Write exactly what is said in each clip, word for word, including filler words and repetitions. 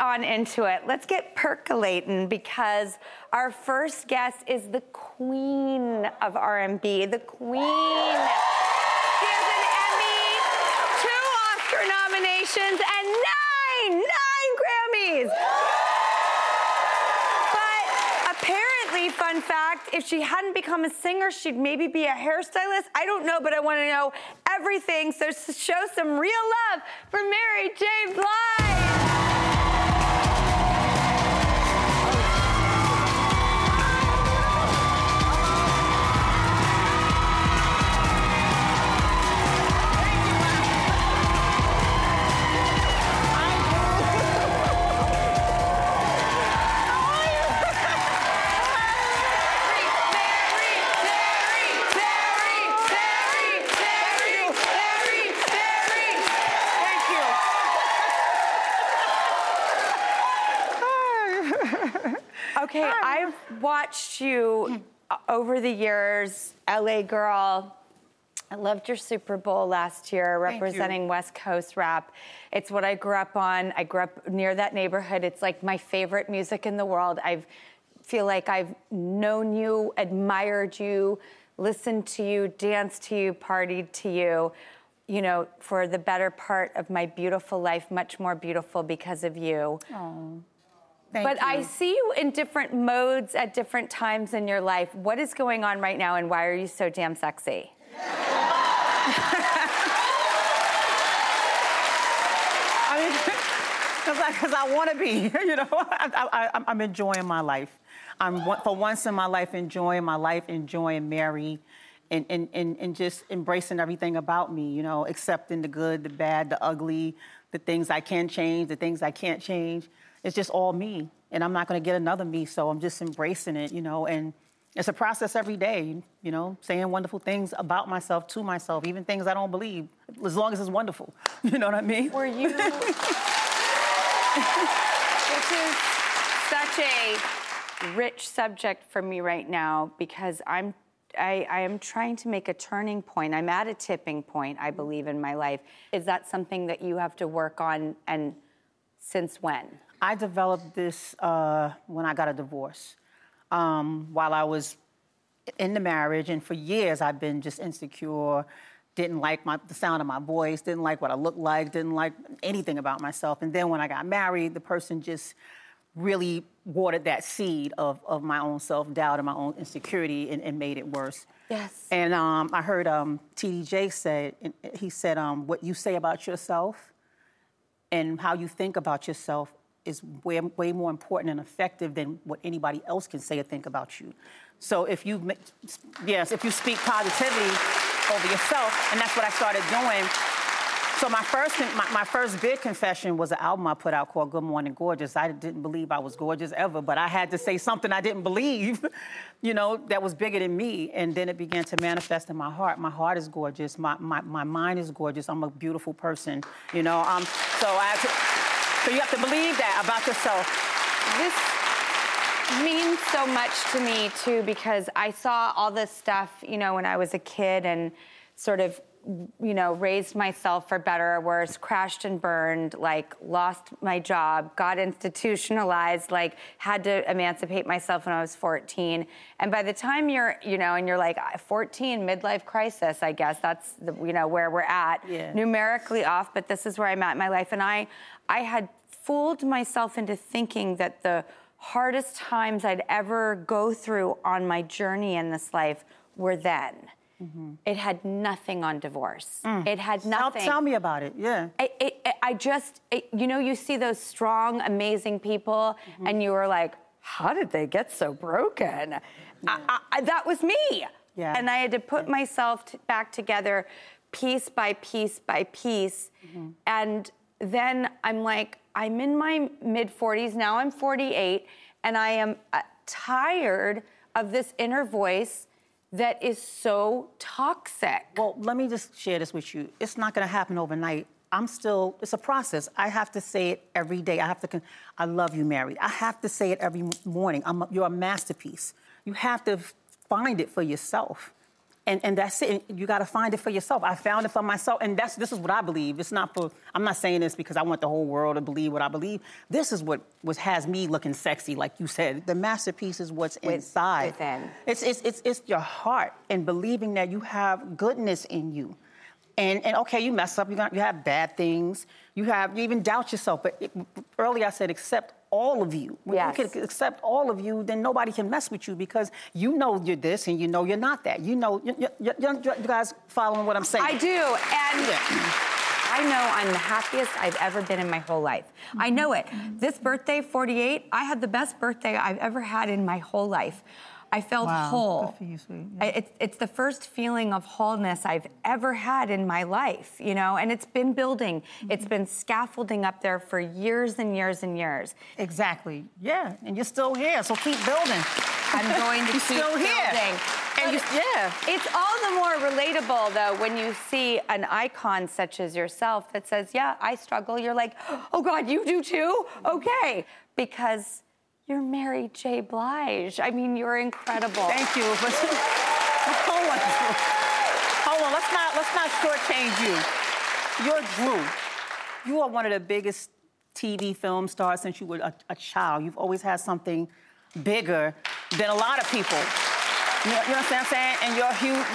On into it. Let's get percolating, because our first guest is the queen of R and B, the queen. She has an Emmy, two Oscar nominations, and nine, nine Grammys. But apparently, fun fact, if she hadn't become a singer, she'd maybe be a hairstylist. I don't know, but I want to know everything, so show some real love for Mary J. Blige. Okay, I've watched you over the years, L A girl. I loved your Super Bowl last year representing West Coast rap. It's what I grew up on. I grew up near that neighborhood. It's like my favorite music in the world. I feel like I've known you, admired you, listened to you, danced to you, partied to you, you know, for the better part of my beautiful life, much more beautiful because of you. Aww. Thank but you. I see you in different modes at different times in your life. What is going on right now, and why are you so damn sexy? I mean, because I, I want to be, you know. I, I, I'm enjoying my life. I'm, for once in my life, enjoying my life, enjoying Mary, and, and, and, and just embracing everything about me, you know, accepting the good, the bad, the ugly, the things I can change, the things I can't change. It's just all me, and I'm not going to get another me, so I'm just embracing it, you know, and it's a process every day, you know, saying wonderful things about myself, to myself, even things I don't believe, as long as it's wonderful, you know what I mean? Were you... This is such a rich subject for me right now, because I'm, I, I am trying to make a turning point. I'm at a tipping point, I believe, in my life. Is that something that you have to work on, and since when? I developed this uh, when I got a divorce, um, while I was in the marriage. And for years, I've been just insecure, didn't like my, the sound of my voice, didn't like what I looked like, didn't like anything about myself. And then when I got married, the person just really watered that seed of, of my own self-doubt and my own insecurity, and, and made it worse. Yes. And um, I heard um, T D J said, he said, um, what you say about yourself and how you think about yourself is way, way more important and effective than what anybody else can say or think about you. So if you, yes, if you speak positivity over yourself, and that's what I started doing, So my first my, my first big confession was an album I put out called Good Morning Gorgeous. I didn't believe I was gorgeous ever, but I had to say something I didn't believe, you know, that was bigger than me. And then it began to manifest in my heart. My heart is gorgeous. My my, my mind is gorgeous. I'm a beautiful person, you know. Um, so I had to, so you have to believe that about yourself. This means so much to me, too, because I saw all this stuff, you know, when I was a kid and sort of, you know, raised myself for better or worse, crashed and burned, like, lost my job, got institutionalized, like, had to emancipate myself when I was fourteen. And by the time you're, you know, and you're like, fourteen, midlife crisis, I guess, that's, the, you know, where we're at. Yeah. Numerically off, but this is where I'm at in my life. And I, I had fooled myself into thinking that the hardest times I'd ever go through on my journey in this life were then. Mm-hmm. It had nothing on divorce. Mm. It had nothing. Tell, tell me about it, yeah. I, it, I just, it, you know, you see those strong, amazing people, mm-hmm. and you were like, how did they get so broken? Yeah. I, I, that was me. Yeah. And I had to put yeah. myself t- back together piece by piece by piece. Mm-hmm. And then I'm like, I'm in my mid-forties, now I'm forty-eight, and I am uh, tired of this inner voice that is so toxic. Well, let me just share this with you. It's not gonna happen overnight. I'm still, it's a process. I have to say it every day. I have to, I love you, Mary. I have to say it every morning. I'm a, you're a masterpiece. You have to find it for yourself. And and that's it. You got to find it for yourself. I found it for myself, and that's this is what I believe. It's not for. I'm not saying this because I want the whole world to believe what I believe. This is what what has me looking sexy, like you said. The masterpiece is what's With, inside. Within. It's it's it's it's your heart and believing that you have goodness in you, and and okay, you mess up. You got you have bad things. You have you even doubt yourself. But it, earlier I said accept all of you. When yes. you can accept all of you, then nobody can mess with you because you know you're this and you know you're not that. You know, you, you, you, you guys following what I'm saying? I do, and yeah. I know I'm the happiest I've ever been in my whole life. Mm-hmm. I know it. This birthday, forty-eight, I had the best birthday I've ever had in my whole life. I felt wow. whole. Good for you, sweet. Yeah. I, it's, it's the first feeling of wholeness I've ever had in my life, you know, and it's been building. Mm-hmm. It's been scaffolding up there for years and years and years. Exactly, yeah, and you're still here, so keep building. I'm going to keep still building. Here. And you, yeah. It's all the more relatable, though, when you see an icon such as yourself that says, yeah, I struggle. You're like, oh, God, you do too? Okay, because you're Mary J. Blige. I mean, you're incredible. Thank you. Hold on. Hold on. Let's not, let's not shortchange you. You're Drew. You are one of the biggest T V film stars since you were a, a child. You've always had something bigger than a lot of people. You know, you know what I'm saying? And you're huge.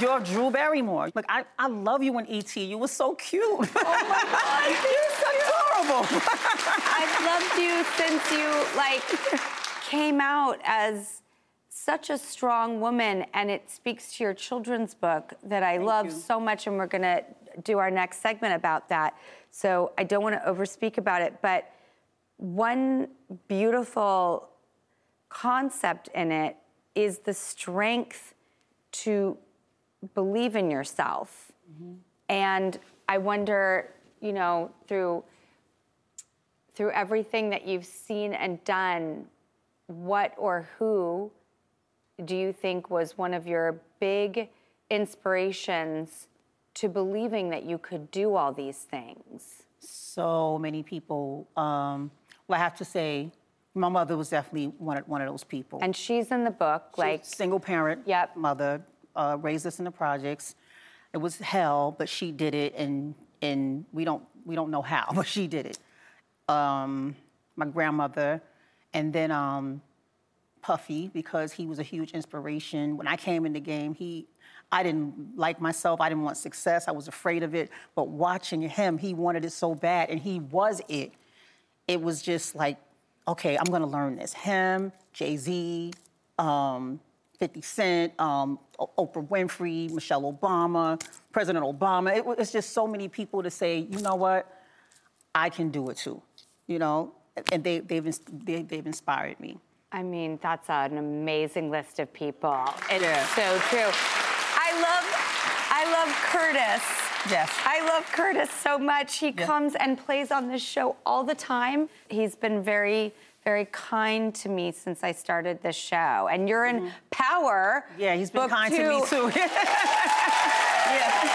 You're Drew Barrymore. Look, I, I love you in E T You were so cute. Oh, my God. You're so adorable. I've loved you since you, like, came out as such a strong woman, and it speaks to your children's book that I Thank love you. so much, and we're going to do our next segment about that. So I don't want to overspeak about it, but one beautiful concept in it is the strength to believe in yourself. Mm-hmm. And I wonder, you know, through through everything that you've seen and done, what or who do you think was one of your big inspirations to believing that you could do all these things? So many people. Um, well, I have to say, my mother was definitely one of, one of those people. And she's in the book, she's like... Single parent, yep. mother, uh, raised us in the projects. It was hell, but she did it, and and we don't we don't know how, but she did it. Um, my grandmother, and then um, Puffy, because he was a huge inspiration. When I came in the game, he... I didn't like myself. I didn't want success. I was afraid of it. But watching him, he wanted it so bad, and he was it. It was just like... okay, I'm gonna learn this. Him, Jay-Z, um, fifty Cent, um, Oprah Winfrey, Michelle Obama, President Obama. It, it's just so many people to say, you know what, I can do it too, you know? And they, they've, they, they've inspired me. I mean, that's an amazing list of people. It's yeah. so true. I I love, I love Curtis. Yes. I love Curtis so much. He yeah. comes and plays on this show all the time. He's been very, very kind to me since I started this show. And you're in mm-hmm. Power. Yeah, he's been kind two. to me, too. yeah.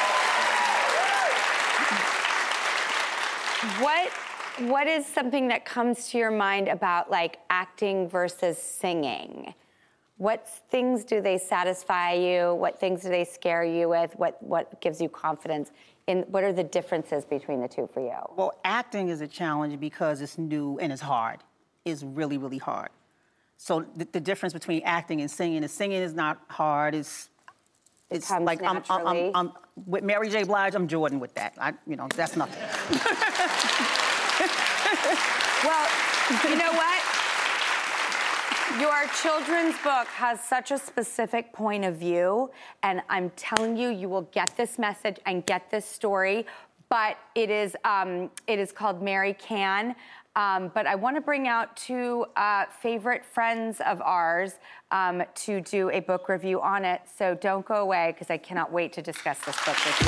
What, what is something that comes to your mind about, like, acting versus singing? What things do they satisfy you? What things do they scare you with? What what gives you confidence? In, what are the differences between the two for you? Well, acting is a challenge because it's new and it's hard. It's really, really hard. So the, the difference between acting and singing is singing is not hard. It's it it's like I'm, I'm, I'm, I'm with Mary J. Blige. I'm Jordan with that. I, you know, that's nothing. Well, you know what? Your children's book has such a specific point of view, and I'm telling you, you will get this message and get this story, but it is um, it is called Mary Can!. Um, but I want to bring out two uh, favorite friends of ours um, to do a book review on it, so don't go away, because I cannot wait to discuss this book with you.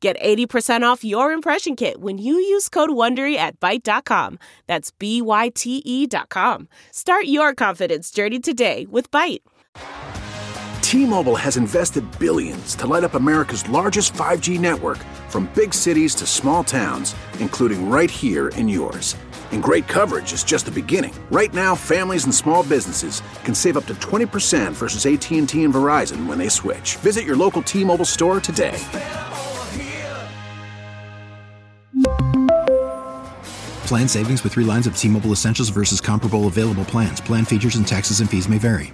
Get eighty percent off your impression kit when you use code WONDERY at Byte dot com. That's B Y T E dot com. Start your confidence journey today with Byte. T-Mobile has invested billions to light up America's largest five G network, from big cities to small towns, including right here in yours. And great coverage is just the beginning. Right now, families and small businesses can save up to twenty percent versus A T and T and Verizon when they switch. Visit your local T-Mobile store today. Plan savings with three lines of T-Mobile Essentials versus comparable available plans. Plan features and taxes and fees may vary.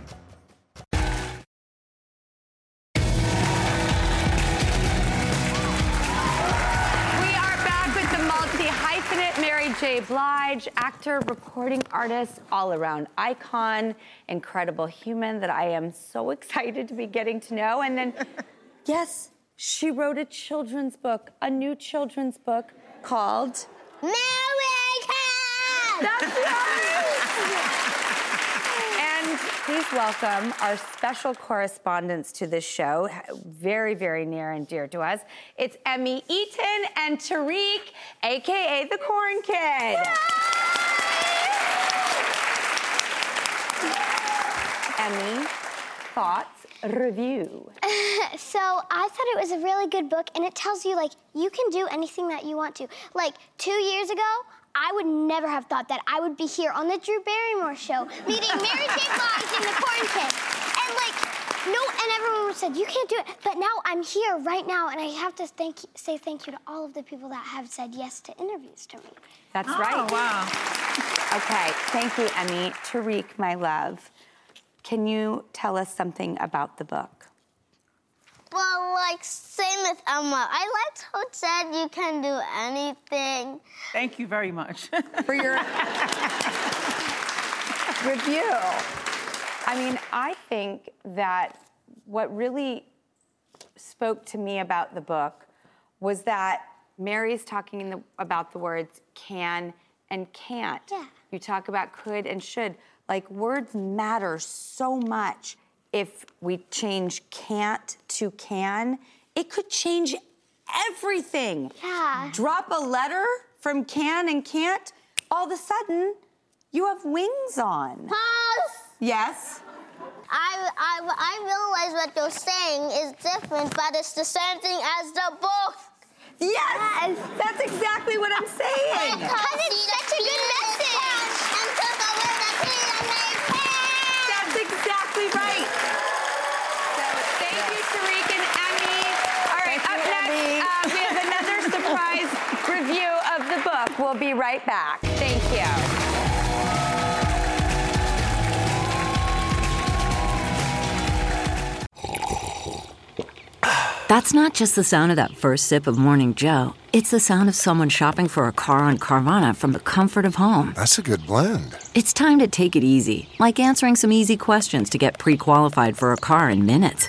Mary J. Blige, actor, recording artist, all-around icon, incredible human that I am so excited to be getting to know. And then, yes, she wrote a children's book, a new children's book called... Mary Can! That's right! And please welcome our special correspondents to this show, very, very near and dear to us. It's Emmy Eaton and Tariq, A K A the Corn Kid. Yay! Emmy, thoughts, review. So I thought it was a really good book, and it tells you, like, you can do anything that you want to. Like, two years ago, I would never have thought that I would be here on the Drew Barrymore show meeting Mary J. Blige and the Corn Kid. And, like, no, and everyone said, you can't do it. But now I'm here right now, and I have to thank, say thank you to all of the people that have said yes to interviews to me. That's oh, right. Wow. Okay, thank you, Emmy. Tariq, my love, can you tell us something about the book? Well, like, same with Emma. I liked how it said you can do anything. Thank you very much. For your review. I mean, I think that what really spoke to me about the book was that Mary's talking in the, about the words can and can't. Yeah. You talk about could and should. Like, words matter so much. If we change can't to can, it could change everything. Yeah. Drop a letter from can and can't, all of a sudden, you have wings on. Pause! Yes? I, I, I realize what you're saying is different, but it's the same thing as the book. Yes! yes. That's exactly what I'm saying. Because it's such a good message. And took away the tea and made pants. That's exactly right. So thank yeah. you, Tariq and Emmy. All right, thank up you, next, uh, we have another surprise review of the book. We'll be right back. Thank you. That's not just the sound of that first sip of Morning Joe. It's the sound of someone shopping for a car on Carvana from the comfort of home. That's a good blend. It's time to take it easy, like answering some easy questions to get pre-qualified for a car in minutes.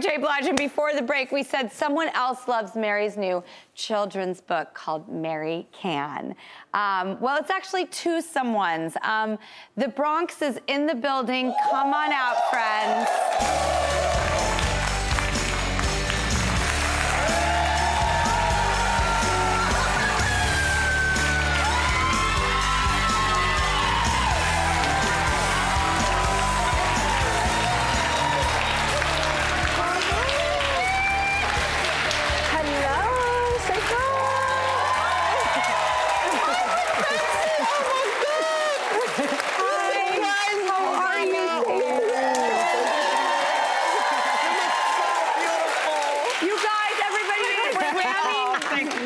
J. Blige, and before the break, we said someone else loves Mary's new children's book called Mary Can. Um, well, it's actually two someones. Um, the Bronx is in the building. Come on out, friends.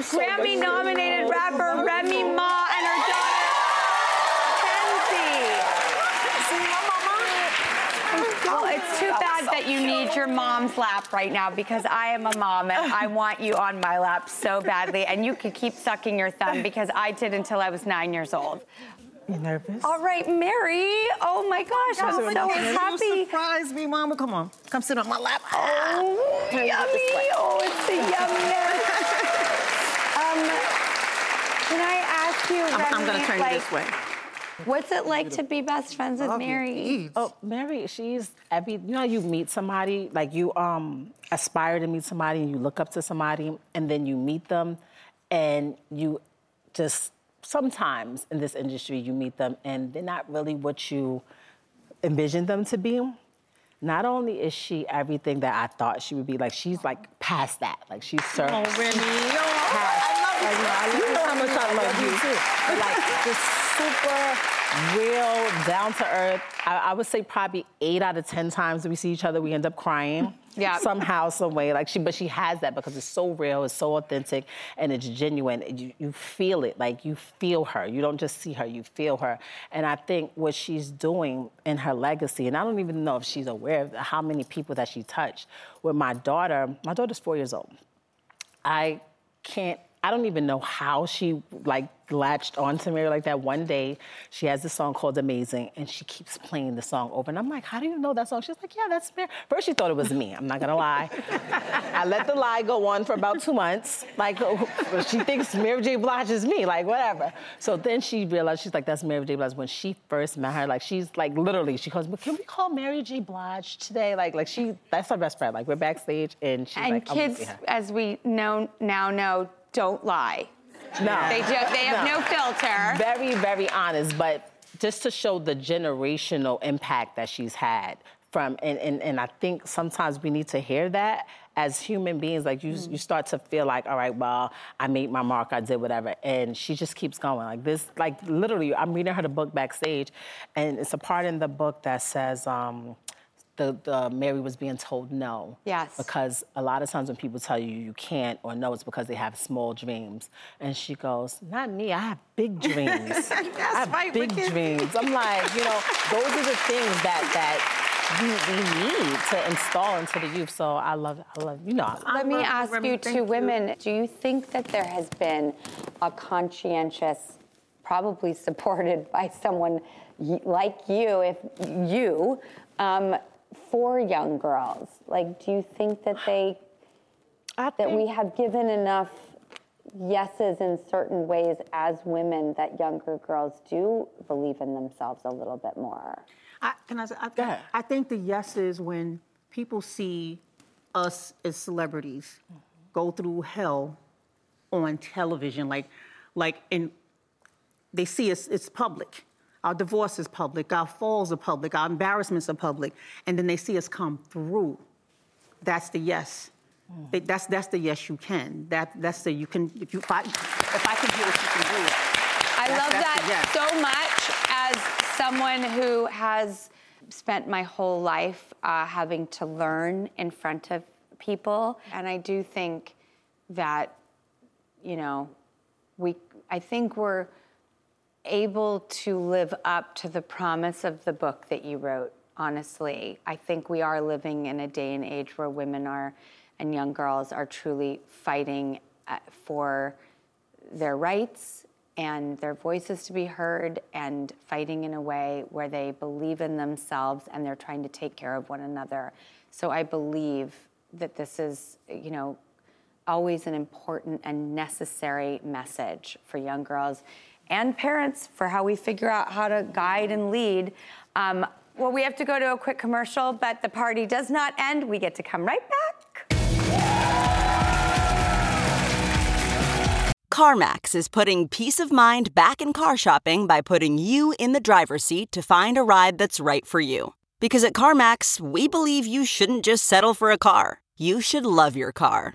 Grammy-nominated rapper Remy Ma and her daughter, Kenzie. See ya, Mama. Well, it's too bad that you need your mom's lap right now, because I am a mom and I want you on my lap so badly. And you can keep sucking your thumb, because I did until I was nine years old. You nervous? All right, Mary. Oh, my gosh. I'm so, so happy. You surprised me, Mama. Come on. Come sit on my lap. Oh, yummy. Oh, it's the yumness. Can I ask you, I'm, I'm going to turn like, you this way. What's it like to be best friends with Mary? Oh, Mary, she's, every, you know, you meet somebody, like you um, aspire to meet somebody and you look up to somebody and then you meet them and you just, sometimes in this industry, you meet them and they're not really what you envisioned them to be. Not only is she everything that I thought she would be, like, she's, like, past that. Like, she's served. Oh, Remy. Past. You know how much I love you. Like, just super real, down to earth. I, I would say probably eight out of ten times that we see each other, we end up crying. Yeah. Somehow, some way. Like she, but she has that because it's so real, it's so authentic, and it's genuine. You, you feel it. Like you feel her. You don't just see her. You feel her. And I think what she's doing in her legacy, and I don't even know if she's aware of how many people that she touched. With my daughter, my daughter's four years old. I can't. I don't even know how she, like, latched on to Mary like that. One day, she has this song called Amazing, and she keeps playing the song over. And I'm like, how do you know that song? She's like, yeah, that's Mary. First, she thought it was me. I'm not going to lie. I let the lie go on for about two months. Like, she thinks Mary J. Blige is me. Like, whatever. So then she realized, she's like, that's Mary J. Blige. When she first met her, like, she's, like, literally, she goes, well, can we call Mary J. Blige today? Like, like she, that's her best friend. Like, we're backstage, and she's and like, And kids, as we know now know, don't lie. No. They do, they have no. no filter. Very, very honest, but just to show the generational impact that she's had from, and, and, and I think sometimes we need to hear that as human beings, like you mm. you start to feel like, all right, well, I made my mark, I did whatever, and she just keeps going. Like this, like literally, I'm reading her the book backstage, and it's a part in the book that says, um, The, the Mary was being told no. Yes. Because a lot of times when people tell you you can't or no, it's because they have small dreams. And she goes, not me, I have big dreams. That's I have right, big wicked. dreams. I'm like, you know, those are the things that that we, we need to install into the youth. So I love, I love, you know. I Let me ask you, you two women, do you think that there has been a conscientious, probably supported by someone like you, if you, um, for young girls, like, do you think that they I that think... we have given enough yeses in certain ways as women that younger girls do believe in themselves a little bit more. I, can I, I, th- I think the yeses, when people see us as celebrities mm-hmm. go through hell on television, like, like in, they see us, it's public. Our divorce is public, our falls are public, our embarrassments are public, and then they see us come through. That's the yes. Mm. They, that's that's the yes you can. That that's the you can if you if I, if I can do what you can do. I that's, love that's that yes. so much as someone who has spent my whole life uh, having to learn in front of people, and I do think that you know we I think we're able to live up to the promise of the book that you wrote. Honestly, I think we are living in a day and age where women are and young girls are truly fighting for their rights and their voices to be heard, and fighting in a way where they believe in themselves and they're trying to take care of one another. So I believe that this is, you know, always an important and necessary message for young girls and parents for how we figure out how to guide and lead. Um, well, we have to go to a quick commercial, but the party does not end. We get to come right back. CarMax is putting peace of mind back in car shopping by putting you in the driver's seat to find a ride that's right for you. Because at CarMax, we believe you shouldn't just settle for a car. You should love your car.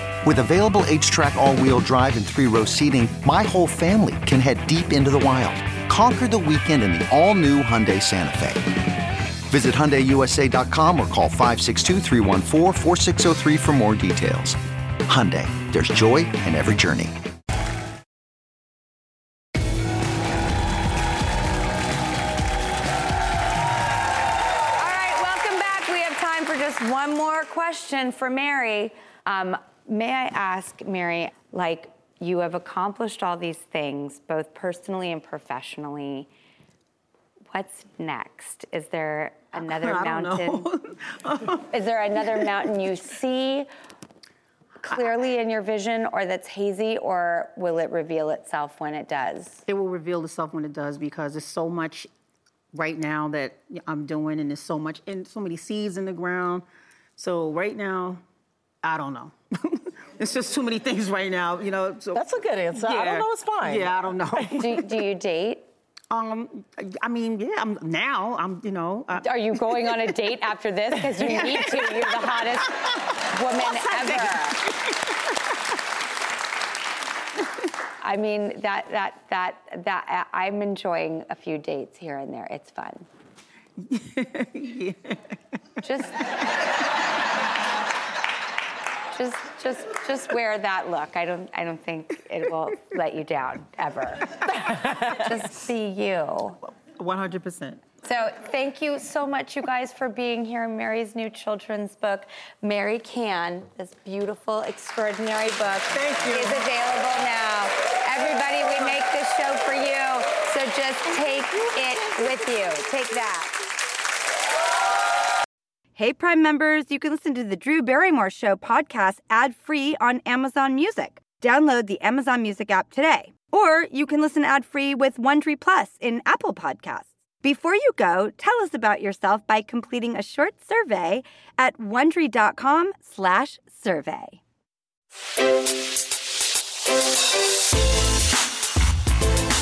With available H-Track all-wheel drive and three-row seating, my whole family can head deep into the wild. Conquer the weekend in the all-new Hyundai Santa Fe. Visit Hyundai U S A dot com or call five six two, three one four, four six zero three for more details. Hyundai, there's joy in every journey. One more question for Mary. Um, may I ask, Mary, like, you have accomplished all these things, both personally and professionally. What's next? Is there another I mountain? Don't know. Is there another mountain you see clearly in your vision, or that's hazy, or will it reveal itself when it does? It will reveal itself when it does, because there's so much right now that I'm doing, and there's so much, and so many seeds in the ground. So right now, I don't know. It's just too many things right now, you know. So, that's a good answer. Yeah. I don't know. It's fine. Yeah, I don't know. do, do you date? Um, I mean, yeah. I'm, now I'm, you know. I... Are you going on a date after this? Because you need to. You're the hottest woman ever. I mean, that, that, that, that, I'm enjoying a few dates here and there. It's fun. Yeah. Just, just, just, just wear that look. I don't, I don't think it will let you down ever. Just see you. one hundred percent. So thank you so much, you guys, for being here. Mary's new children's book, Mary Can, this beautiful, extraordinary book. Thank you. Is available now. Everybody, we make this show for you, so just take it with you. Take that. Hey, Prime members, you can listen to the Drew Barrymore Show podcast ad-free on Amazon Music. Download the Amazon Music app today. Or you can listen ad-free with Wondery Plus in Apple Podcasts. Before you go, tell us about yourself by completing a short survey at Wondery.com slash survey.